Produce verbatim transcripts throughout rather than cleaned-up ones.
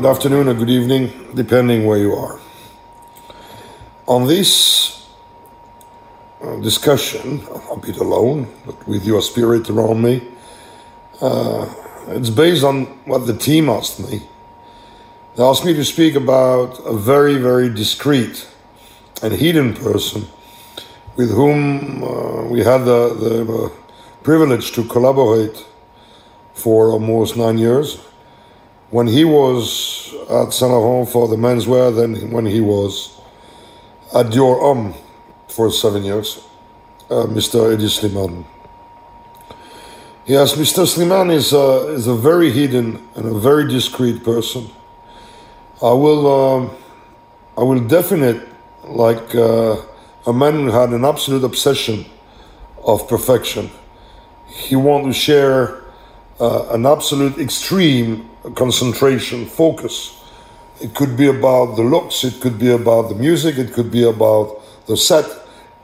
good afternoon or good evening, depending where you are. On this discussion, I'll be alone, but with your spirit around me, uh, it's based on what the team asked me. They asked me to speak about a very, very discreet and hidden person with whom uh, we had the, the privilege to collaborate for almost nine years. When he was at Saint Laurent for the menswear, then when he was at Dior Homme for seven years, uh, Mister Hedi Slimane. Yes, Mister Slimane is a, is a very hidden and a very discreet person. I will, um, I will definite like uh, a man who had an absolute obsession of perfection. He wanted to share uh, an absolute extreme concentration, focus. It could be about the looks, it could be about the music, it could be about the set.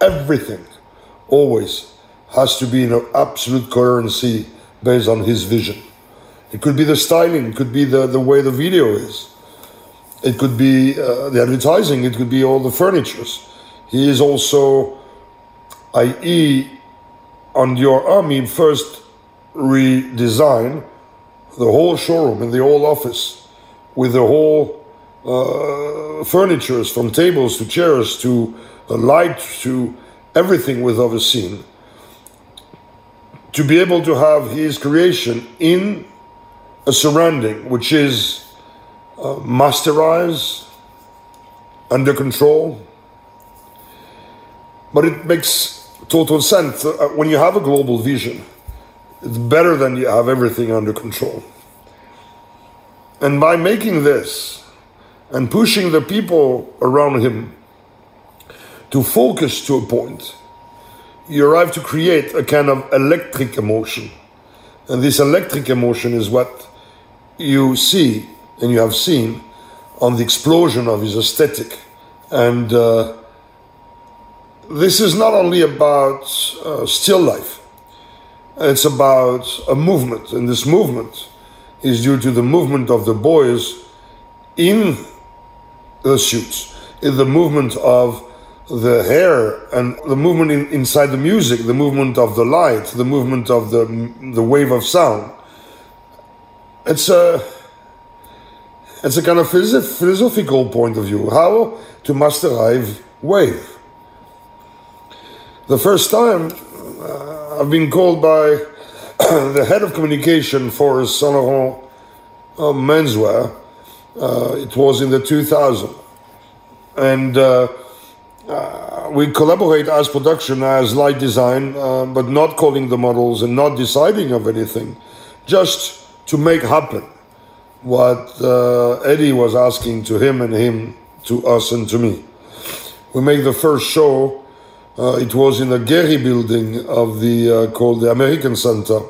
Everything always has to be in an absolute coherency based on his vision. It could be the styling, it could be the, the way the video is. It could be uh, the advertising, it could be all the furnitures. He is also, that is on your army, first redesign the whole showroom and the whole office with the whole uh, furnitures, from tables to chairs to uh, light to everything we've ever seen. To be able to have his creation in a surrounding which is uh, masterized, under control. But it makes total sense. Uh, when you have a global vision, it's better than you have everything under control. And by making this and pushing the people around him to focus to a point, you arrive to create a kind of electric emotion. And this electric emotion is what you see and you have seen on the explosion of his aesthetic. And uh, this is not only about uh, still life. It's about a movement. And this movement is due to the movement of the boys in the suits, in the movement of the hair, and the movement in, inside the music, the movement of the light, the movement of the the wave of sound. It's a it's a kind of philosophical point of view, how to masterize wave. The first time uh, I've been called by the head of communication for Saint Laurent uh, menswear, uh, it was in the two thousand. And uh, uh, we collaborate as production, as light design, uh, but not calling the models and not deciding of anything, just to make happen what uh, Hedi was asking to him and him to us and to me. We make the first show. Uh, it was in the Gehry building of the uh, called the American Center.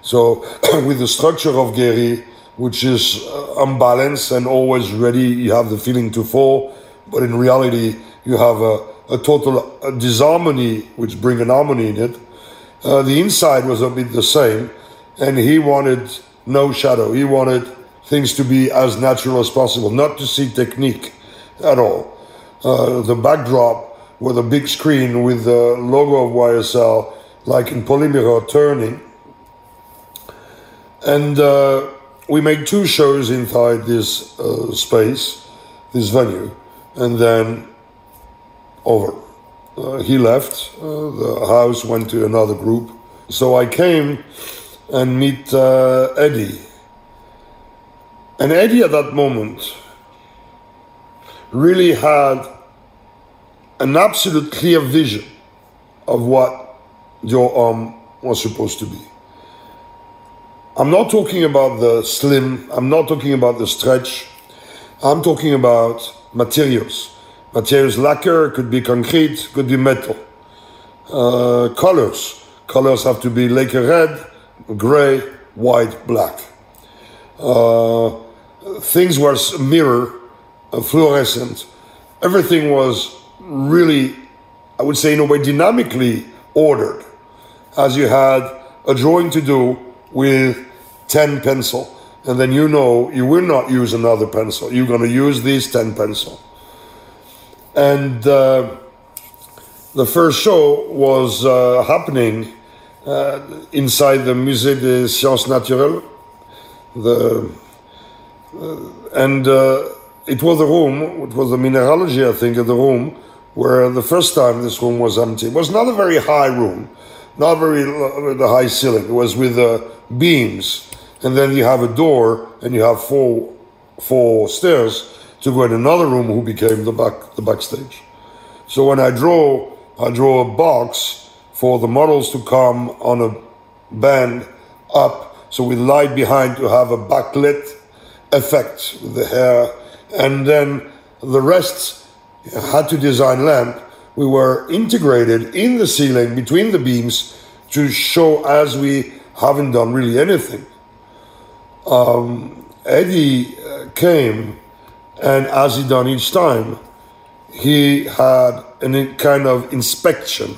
So with the structure of Gehry, which is uh, unbalanced and always ready, you have the feeling to fall, but in reality, you have a, a total a disharmony, which brings an harmony in it. Uh, the inside was a bit the same, and he wanted no shadow. He wanted things to be as natural as possible, not to see technique at all. Uh, the backdrop with a big screen with the logo of Y S L, like in Polymer, turning. And uh, we make two shows inside this uh, space, this venue, and then over. Uh, he left, uh, the house went to another group. So I came and meet uh, Hedi. And Hedi at that moment really had an absolute clear vision of what Dior Homme was supposed to be. I'm not talking about the slim, I'm not talking about the stretch, I'm talking about materials. Materials, lacquer, could be concrete, could be metal. Uh, colors, colors have to be lacquer red, gray, white, black. Uh, things were mirror, fluorescent, everything was really, I would say in a way, dynamically ordered, as you had a drawing to do with ten pencil, And then you know you will not use another pencil. You're going to use these ten pencils. And uh, the first show was uh, happening uh, inside the Musée des Sciences Naturelles. The, uh, and uh, it was a room, it was the mineralogy, I think, of the room, where the first time this room was empty. It was not a very high room, not very with a high ceiling. It was with uh, beams. And then you have a door, and you have four four stairs to go in another room, who became the back the backstage. So when I draw, I draw a box for the models to come on a band up, so with light behind to have a backlit effect with the hair. And then the rest had to design lamp. We were integrated in the ceiling between the beams to show as we haven't done really anything. Um, Hedi came, and as he done each time, he had a kind of inspection.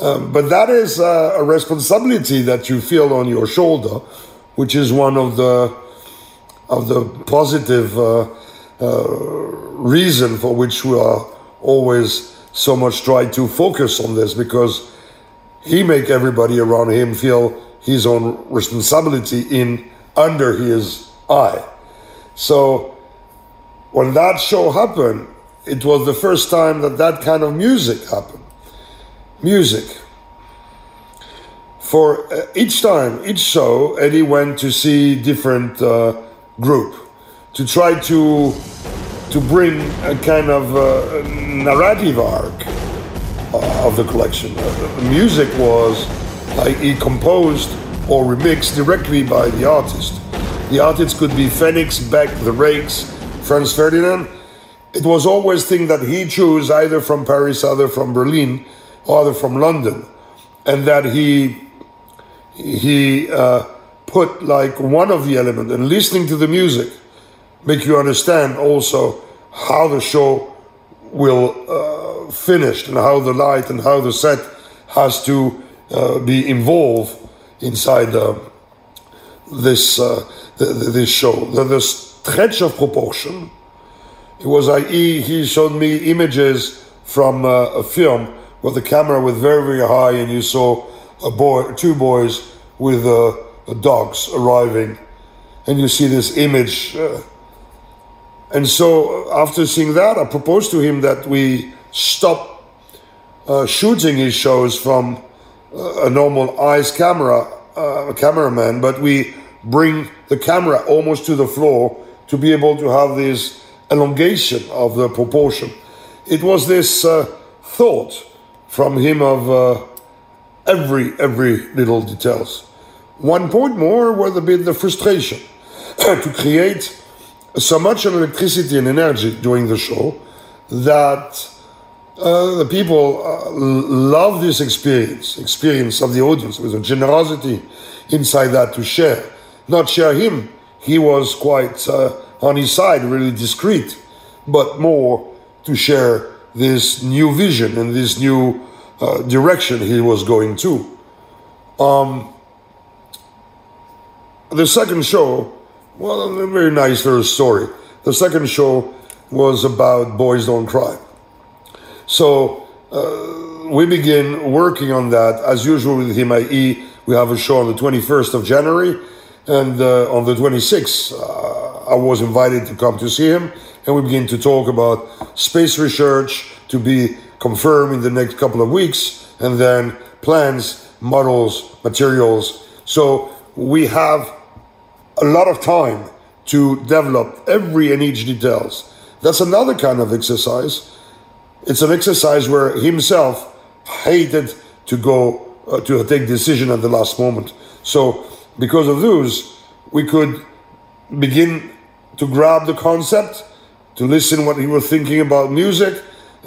Um, but that is a, a responsibility that you feel on your shoulder, which is one of the of the positive uh, uh, reason for which we are always so much try to focus on this, because he make everybody around him feel his own responsibility in. Under his eye. So when that show happened, it was the first time that that kind of music happened. Music. For uh, each time, each show, Hedi went to see different uh, group to try to to bring a kind of uh, narrative arc uh, of the collection. Uh, the music was like he composed or remixed directly by the artist. The artists could be Phoenix, Beck, The Rakes, Franz Ferdinand. It was always thing that he chose either from Paris, either from Berlin, or either from London, and that he he uh, put like one of the elements. And listening to the music make you understand also how the show will uh, finish, and how the light and how the set has to uh, be involved inside uh, this uh, this show. The, the stretch of proportion. It was like he, he showed me images from uh, a film where the camera was very very high, and you saw a boy, two boys with uh, dogs arriving, and you see this image. Uh, and so after seeing that, I proposed to him that we stop uh, shooting his shows from a normal eyes camera, uh, cameraman, but we bring the camera almost to the floor to be able to have this elongation of the proportion. It was this uh, thought from him of uh, every every little details. One point more was a bit the frustration to create so much electricity and energy during the show that Uh, the people uh, love this experience, experience of the audience, with a generosity inside that to share. Not share him, he was quite uh, on his side, really discreet, but more to share this new vision and this new uh, direction he was going to. Um, the second show, well, a very nice little story. The second show was about Boys Don't Cry. So uh, we begin working on that as usual with him, that is we have a show on the twenty-first of January, and uh, on the twenty-sixth uh, I was invited to come to see him, and we begin to talk about space research to be confirmed in the next couple of weeks, and then plans, models, materials. So we have a lot of time to develop every and each details. That's another kind of exercise. It's an exercise where himself hated to go uh, to take decision at the last moment. So because of those, we could begin to grab the concept, to listen what he was thinking about music,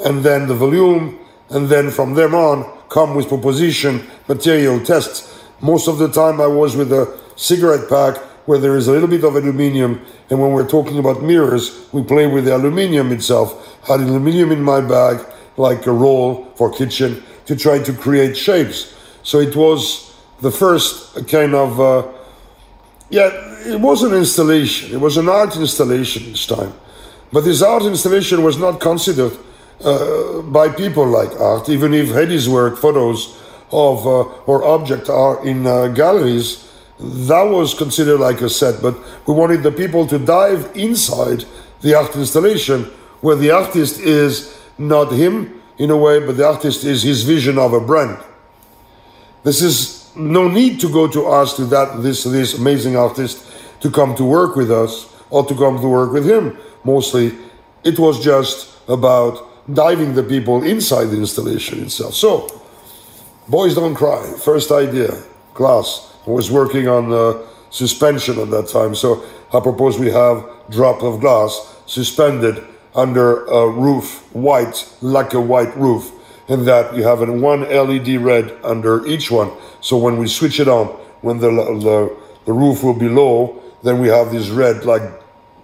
and then the volume, and then from there on come with proposition, material, tests. Most of the time I was with a cigarette pack where there is a little bit of aluminium, and when we're talking about mirrors, we play with the aluminium itself. I had aluminium in my bag, like a roll for kitchen, to try to create shapes. So it was the first kind of uh, Yeah, it was an installation. It was an art installation this time. But this art installation was not considered uh, by people like art, even if Hedi's work, photos of uh, or object are in uh, galleries, that was considered like a set. But we wanted the people to dive inside the art installation where the artist is not him in a way, but the artist is his vision of a brand. This is no need to go to us to that this this amazing artist to come to work with us or to come to work with him. Mostly, it was just about diving the people inside the installation itself. So, Boys Don't Cry, first idea, class. I was working on uh, suspension at that time, so I propose we have drop of glass suspended under a roof, white, like a white roof, and that you have one L E D red under each one. So when we switch it on, when the, the, the roof will be low, then we have this red like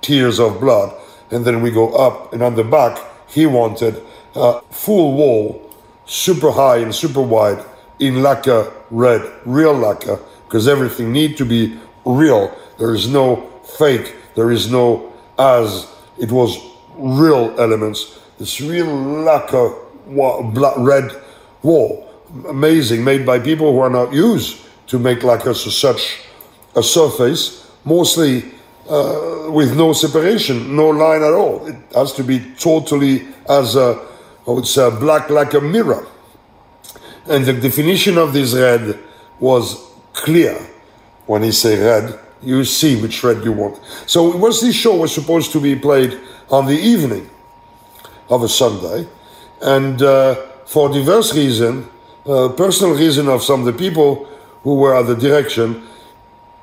tears of blood, and then we go up, and on the back, he wanted a full wall, super high and super wide, in lacquer red, real lacquer, because everything need to be real. There is no fake, there is no as, it was real elements. This real lacquer red wall, amazing, made by people who are not used to make lacquer to such a surface, mostly uh, with no separation, no line at all. It has to be totally as a, I would say, a black lacquer mirror. And the definition of this red was clear. When he say red, you see which red you want. So once this show was supposed to be played on the evening of a Sunday, and uh, for diverse reason, uh, personal reason of some of the people who were at the direction,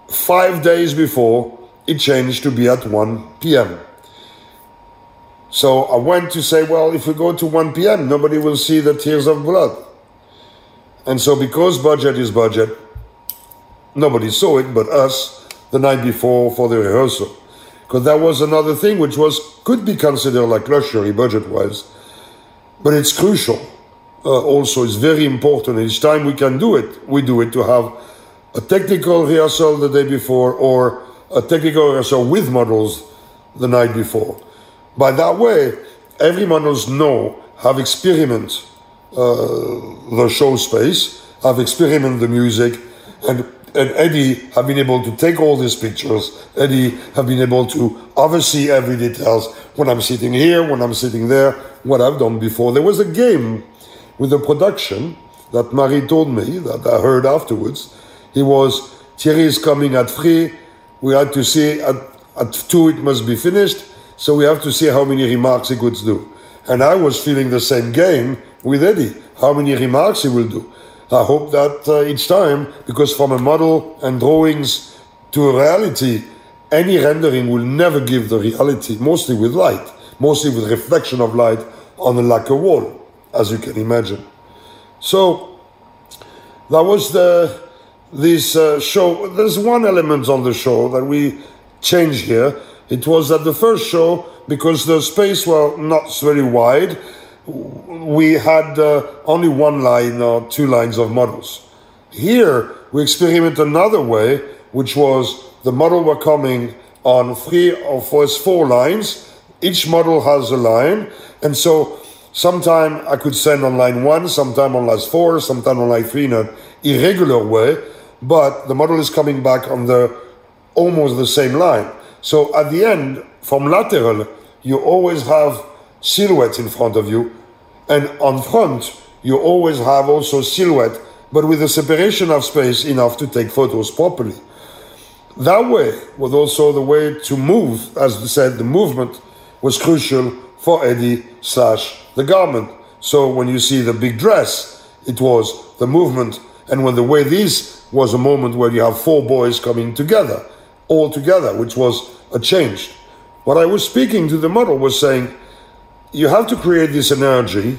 five days before, it changed to be at one p m So I went to say, well, if we go to one p m, nobody will see the tears of blood. And so because budget is budget, nobody saw it but us the night before for the rehearsal. Because that was another thing which was could be considered like luxury budget-wise. But it's crucial. Uh, also, it's very important. Each time we can do it, we do it to have a technical rehearsal the day before or a technical rehearsal with models the night before. By that way, every models know, have experiment Uh, the show space, I've experimented the music, and and Hedi have been able to take all these pictures. Hedi have been able to oversee every details when I'm sitting here, when I'm sitting there, what I've done before. There was a game with the production that Marie told me that I heard afterwards. He was Thierry is coming at three. We had to see at at two it must be finished. So we have to see how many remarks he could do. And I was feeling the same game with Hedi, how many remarks he will do. I hope that uh, each time, because from a model and drawings to a reality, any rendering will never give the reality, mostly with light, mostly with reflection of light on a lacquer wall, as you can imagine. So that was the this uh, show. There's one element on the show that we changed here. It was at the first show, because the space was not very wide, we had uh, only one line or two lines of models. Here, we experimented another way, which was the model were coming on three or four, four lines. Each model has a line. And so sometime I could send on line one, sometime on line four, sometime on line three in an irregular way. But the model is coming back on the almost the same line. So at the end, from lateral, you always have silhouette in front of you, and on front you always have also silhouette, but with a separation of space enough to take photos properly. That way was also the way to move. As I said, the movement was crucial for Hedi slash the garment. So when you see the big dress, it was the movement, and when the way this was a moment where you have four boys coming together, all together, which was a change. What I was speaking to the model was saying, you have to create this energy,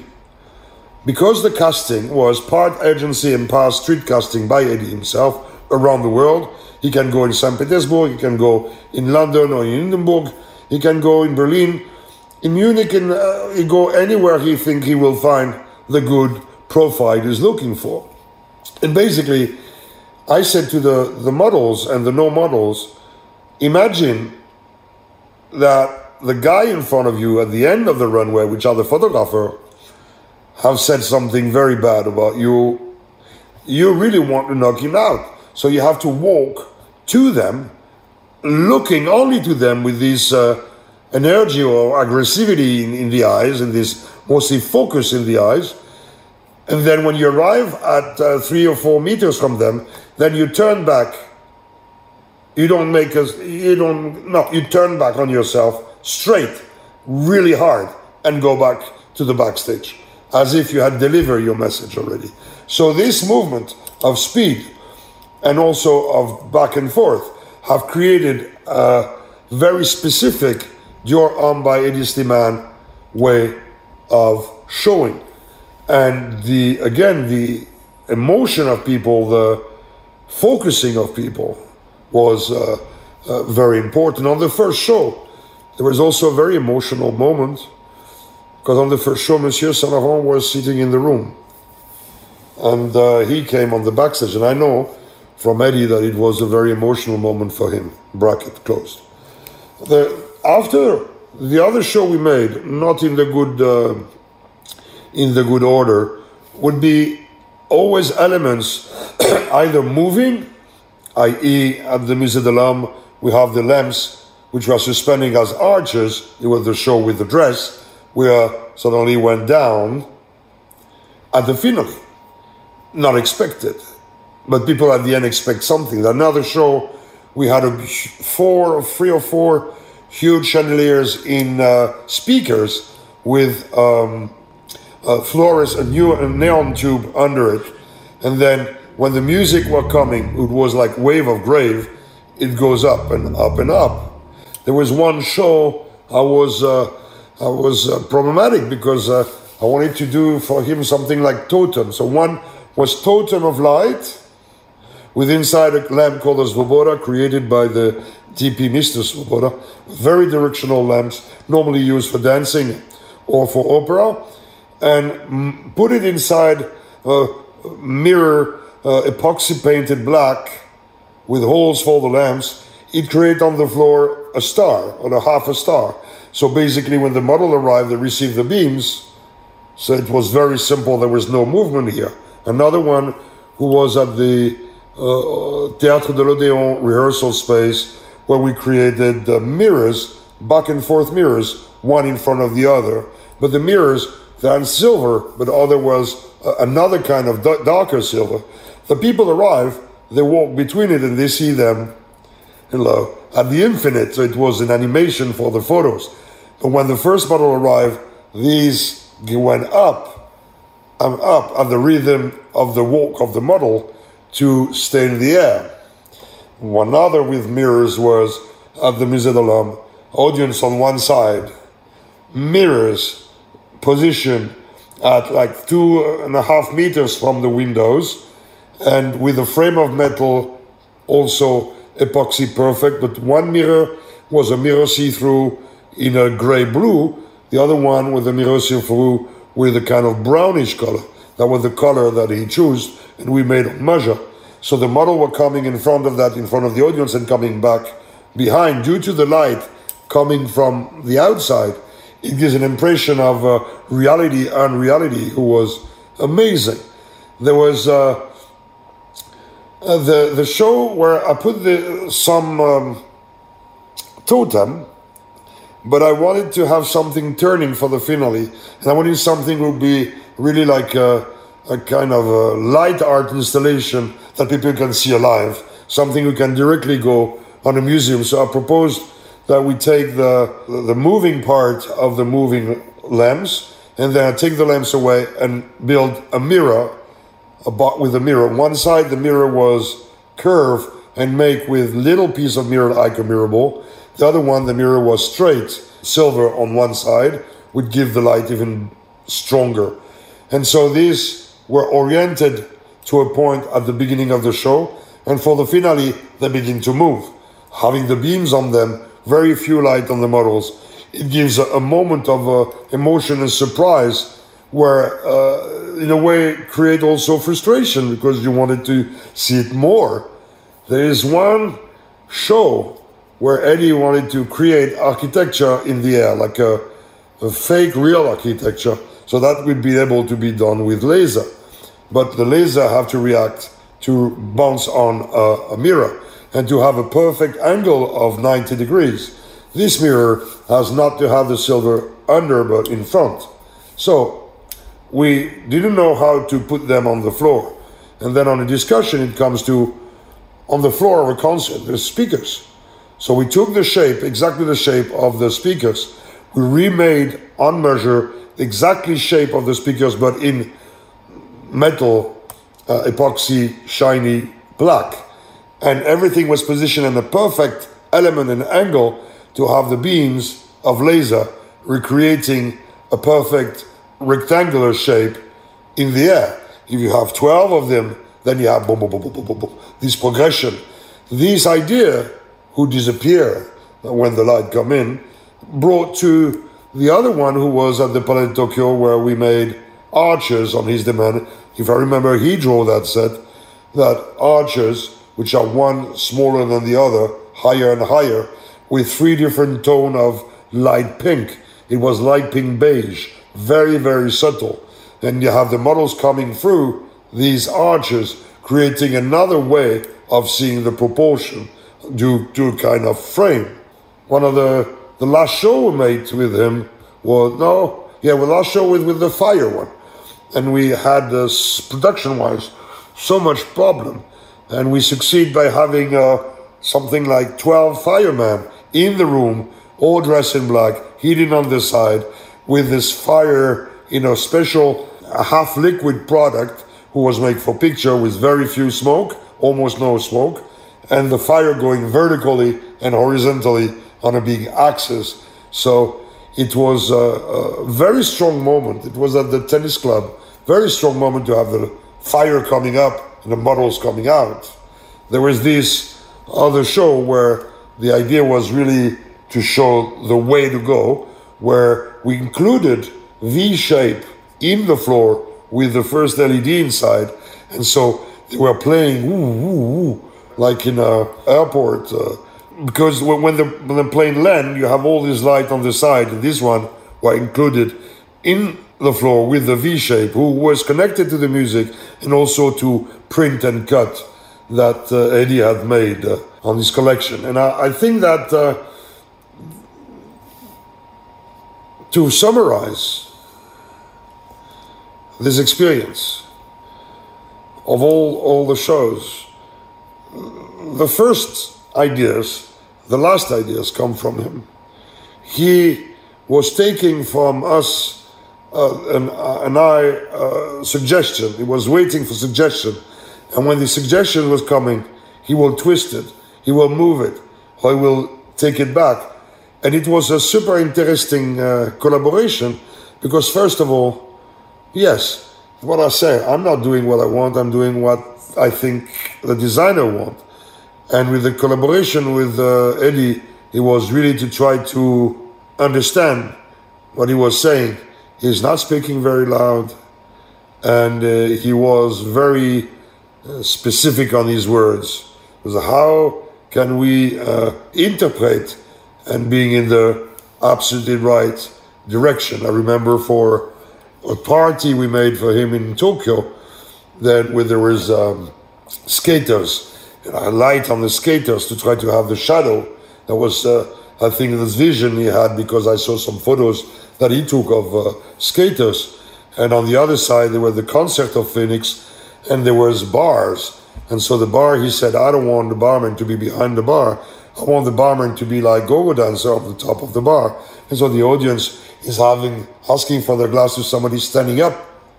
because the casting was part agency and part street casting by Hedi himself around the world. He can go in Saint Petersburg, he can go in London or in Hindenburg, he can go in Berlin, in Munich, and uh, he go anywhere he think he will find the good profile he's looking for. And basically, I said to the, the models and the no models, imagine that the guy in front of you at the end of the runway, which are the photographer, have said something very bad about you. You really want to knock him out. So you have to walk to them, looking only to them with this uh, energy or aggressivity in, in the eyes, and this mostly focus in the eyes. And then when you arrive at uh, three or four meters from them, then you turn back. You don't make us, you don't, no, you turn back on yourself straight, really hard, and go back to the backstage, as if you had delivered your message already. So this movement of speed and also of back and forth have created a very specific Dior Homme by Hedi Slimane way of showing. And the again, the emotion of people, the focusing of people was uh, uh, very important. On the first show, there was also a very emotional moment, because on the first show, Monsieur Saint Laurent was sitting in the room. And uh, he came on the backstage, and I know from Eddie that it was a very emotional moment for him, bracket closed. The, after the other show we made, not in the good... Uh, in the good order, would be always elements either moving, that is at the Musée de l'Homme, we have the lamps, which were suspending as arches. It was the show with the dress, where suddenly went down at the finale. Not expected, but people at the end expect something. Another show, we had a four, three or four huge chandeliers in uh, speakers with... Um, Uh, Flores, a new a neon tube under it, and then when the music were coming, it was like wave of grave, it goes up and up and up. There was one show I was uh, I was uh, problematic because uh, I wanted to do for him something like totem. So one was totem of light with inside a lamp called the Svoboda, created by the T P Mister Svoboda, very directional lamps normally used for dancing or for opera, and put it inside a mirror, uh, epoxy painted black with holes for the lamps. It created on the floor a star, or a half a star. So basically when the model arrived, they received the beams. So it was very simple, there was no movement here. Another one who was at the uh, Théâtre de l'Odéon rehearsal space, where we created uh, mirrors, back and forth mirrors, one in front of the other. But the mirrors, than silver, but other was uh, another kind of d darker silver. The people arrive, they walk between it, and they see them, hello, at the infinite. So it was an animation for the photos. But when the first model arrived, these went up and up at the rhythm of the walk of the model to stay in the air. One other with mirrors was at the Musée de l'Homme, audience on one side, mirrors, position at like two and a half meters from the windows, and with a frame of metal, also epoxy perfect, but one mirror was a mirror see-through in a gray-blue, the other one was a mirror see-through with a kind of brownish color. That was the color that he chose, and we made a measure. So the model were coming in front of that, in front of the audience, and coming back behind. Due to the light coming from the outside, it gives an impression of uh, reality and reality, who was amazing. There was uh, uh, the, the show where I put the, some um, totem, but I wanted to have something turning for the finale. And I wanted something that would be really like a, a kind of a light art installation that people can see alive, something who can directly go on a museum. So I proposed that we take the, the moving part of the moving lamps, and then I take the lamps away and build a mirror, a box with a mirror. One side, the mirror was curved and make with little piece of mirror like a mirror ball. The other one, the mirror was straight, silver on one side, would give the light even stronger. And so these were oriented to a point at the beginning of the show, and for the finale, they begin to move, having the beams on them, very few light on the models. It gives a, a moment of uh, emotion and surprise where, uh, in a way, create also frustration because you wanted to see it more. There is one show where Hedi wanted to create architecture in the air, like a, a fake real architecture, so that would be able to be done with laser. But the laser have to react to bounce on a, a mirror and to have a perfect angle of ninety degrees. This mirror has not to have the silver under, but in front. So we didn't know how to put them on the floor. And then on a discussion, it comes to, on the floor of a concert, there's speakers. So we took the shape, exactly the shape of the speakers. We remade on measure exactly shape of the speakers, but in metal, uh, epoxy, shiny black. And everything was positioned in the perfect element and angle to have the beams of laser recreating a perfect rectangular shape in the air. If you have twelve of them, then you have boom, boom, boom, boom, boom, boom, boom, this progression. This idea, who disappear when the light come in, brought to the other one who was at the Palais de Tokyo, where we made arches on his demand. If I remember, he drew that set, that arches, which are one smaller than the other, higher and higher, with three different tones of light pink. It was light pink beige, very, very subtle. And you have the models coming through these arches, creating another way of seeing the proportion due to a kind of frame. One of the, the last show we made with him was, no, yeah, the last show was with the fire one. And we had, uh, production-wise, so much problem. And we succeed by having uh, something like twelve firemen in the room, all dressed in black, heating on the side, with this fire, you know, special half-liquid product who was made for picture with very few smoke, almost no smoke, and the fire going vertically and horizontally on a big axis. So it was a, a very strong moment. It was at the tennis club, very strong moment to have the fire coming up and the models coming out. There was this other show where the idea was really to show the way to go, where we included V-shape in the floor with the first L E D inside. And so they were playing, ooh, ooh, ooh, like in an airport. Uh, because when the, when the plane lands, you have all this light on the side. And this one were included in the floor with the V-shape, who was connected to the music and also to print and cut that uh, Hedi had made uh, on his collection. And I, I think that... Uh, To summarize this experience of all, all the shows, the first ideas, the last ideas come from him. He was taking from us uh, an, uh, an eye uh, suggestion. He was waiting for suggestion. And when the suggestion was coming, he will twist it, he will move it, or he will take it back. And it was a super interesting uh, collaboration because, first of all, yes, what I say, I'm not doing what I want, I'm doing what I think the designer wants. And with the collaboration with uh, Hedi, it was really to try to understand what he was saying. He's not speaking very loud, and uh, he was very uh, specific on his words. So how can we uh, interpret and being in the absolutely right direction? I remember for a party we made for him in Tokyo, that where there was um, skaters, and I light on the skaters to try to have the shadow. That was, uh, I think, this vision he had, because I saw some photos that he took of uh, skaters. And on the other side, there were the concert of Phoenix, and there was bars. And so the bar, he said, I don't want the barman to be behind the bar. I want the barman to be like go-go dancer on the top of the bar. And so the audience is having, asking for their glass to somebody standing up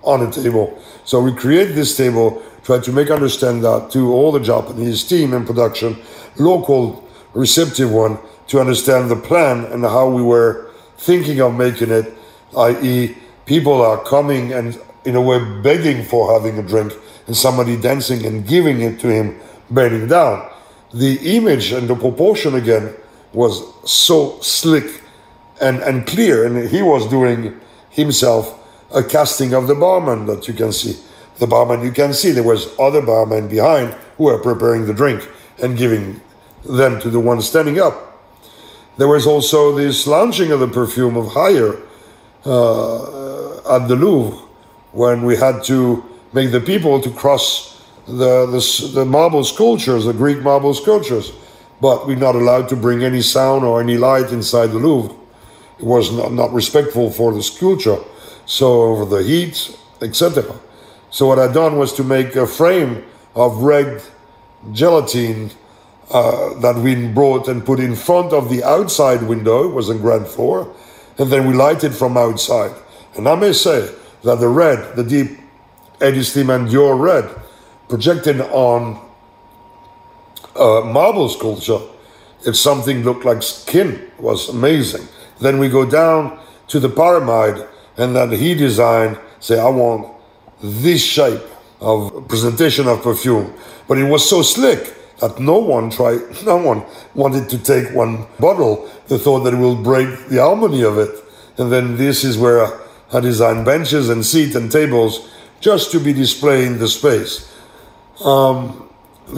on a table. So we create this table, try to make understand that to all the Japanese team in production, local receptive one, to understand the plan and how we were thinking of making it, that is people are coming and in a way begging for having a drink and somebody dancing and giving it to him, bending down. The image and the proportion again was so slick and, and clear, and he was doing himself a casting of the barman that you can see. The barman you can see, there was other barmen behind who were preparing the drink and giving them to the one standing up. There was also this launching of the perfume of Higher uh, at the Louvre, when we had to make the people to cross the, the, the marble sculptures, the Greek marble sculptures. But we're not allowed to bring any sound or any light inside the Louvre. It was not, not respectful for the sculpture, so over the heat, et cetera. So what I done was to make a frame of red gelatine uh, that we brought and put in front of the outside window. It was on ground floor, and then we lighted from outside. And I may say that the red, the deep Hedi Slimane Dior red, projected on Uh, marble sculpture, if something looked like skin, it was amazing. Then we go down to the pyramid, and then he designed, say, I want this shape of presentation of perfume. But it was so slick that no one tried, no one wanted to take one bottle. They thought that it will break the harmony of it. And then this is where I designed benches and seats and tables just to be displayed in the space. Um,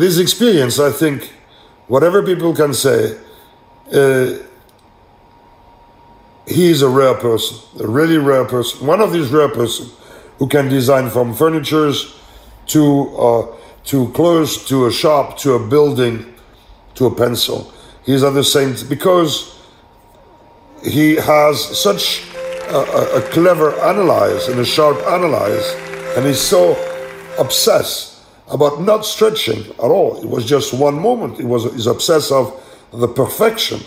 This experience, I think, whatever people can say, uh, he is a rare person, a really rare person, one of these rare person who can design from furnitures to, uh, to clothes, to a shop, to a building, to a pencil. He's at the same, because he has such a, a clever analyze and a sharp analyze, and he's so obsessed about not stretching at all. It was just one moment. It was his obsess of the perfection.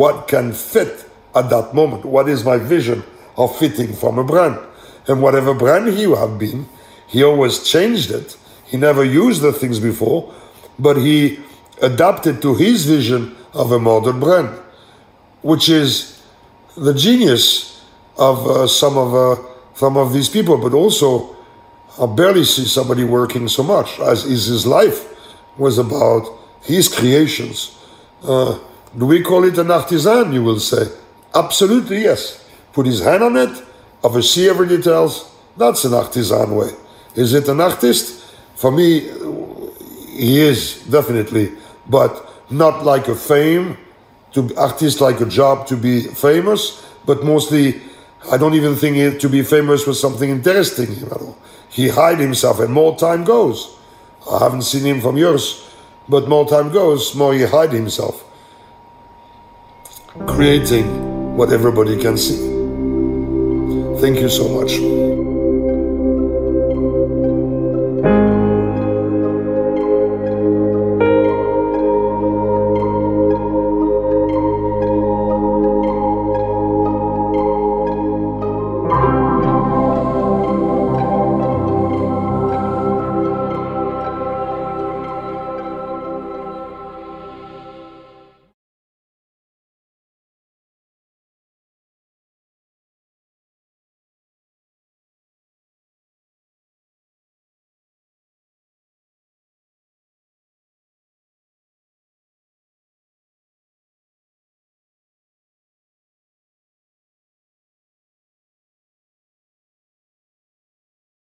What can fit at that moment? What is my vision of fitting from a brand? And whatever brand he had been, he always changed it. He never used the things before, but he adapted to his vision of a modern brand, which is the genius of uh, some of uh, some of these people, but also I barely see somebody working so much, as is his life was about his creations. Uh, do we call it an artisan, you will say? Absolutely, yes. Put his hand on it, oversee every details. That's an artisan way. Is it an artist? For me, he is, definitely. But not like a fame, to artist like a job to be famous, but mostly, I don't even think it, to be famous was something interesting, you know. He hides himself, and more time goes. I haven't seen him from years, but more time goes, more he hides himself, creating what everybody can see. Thank you so much.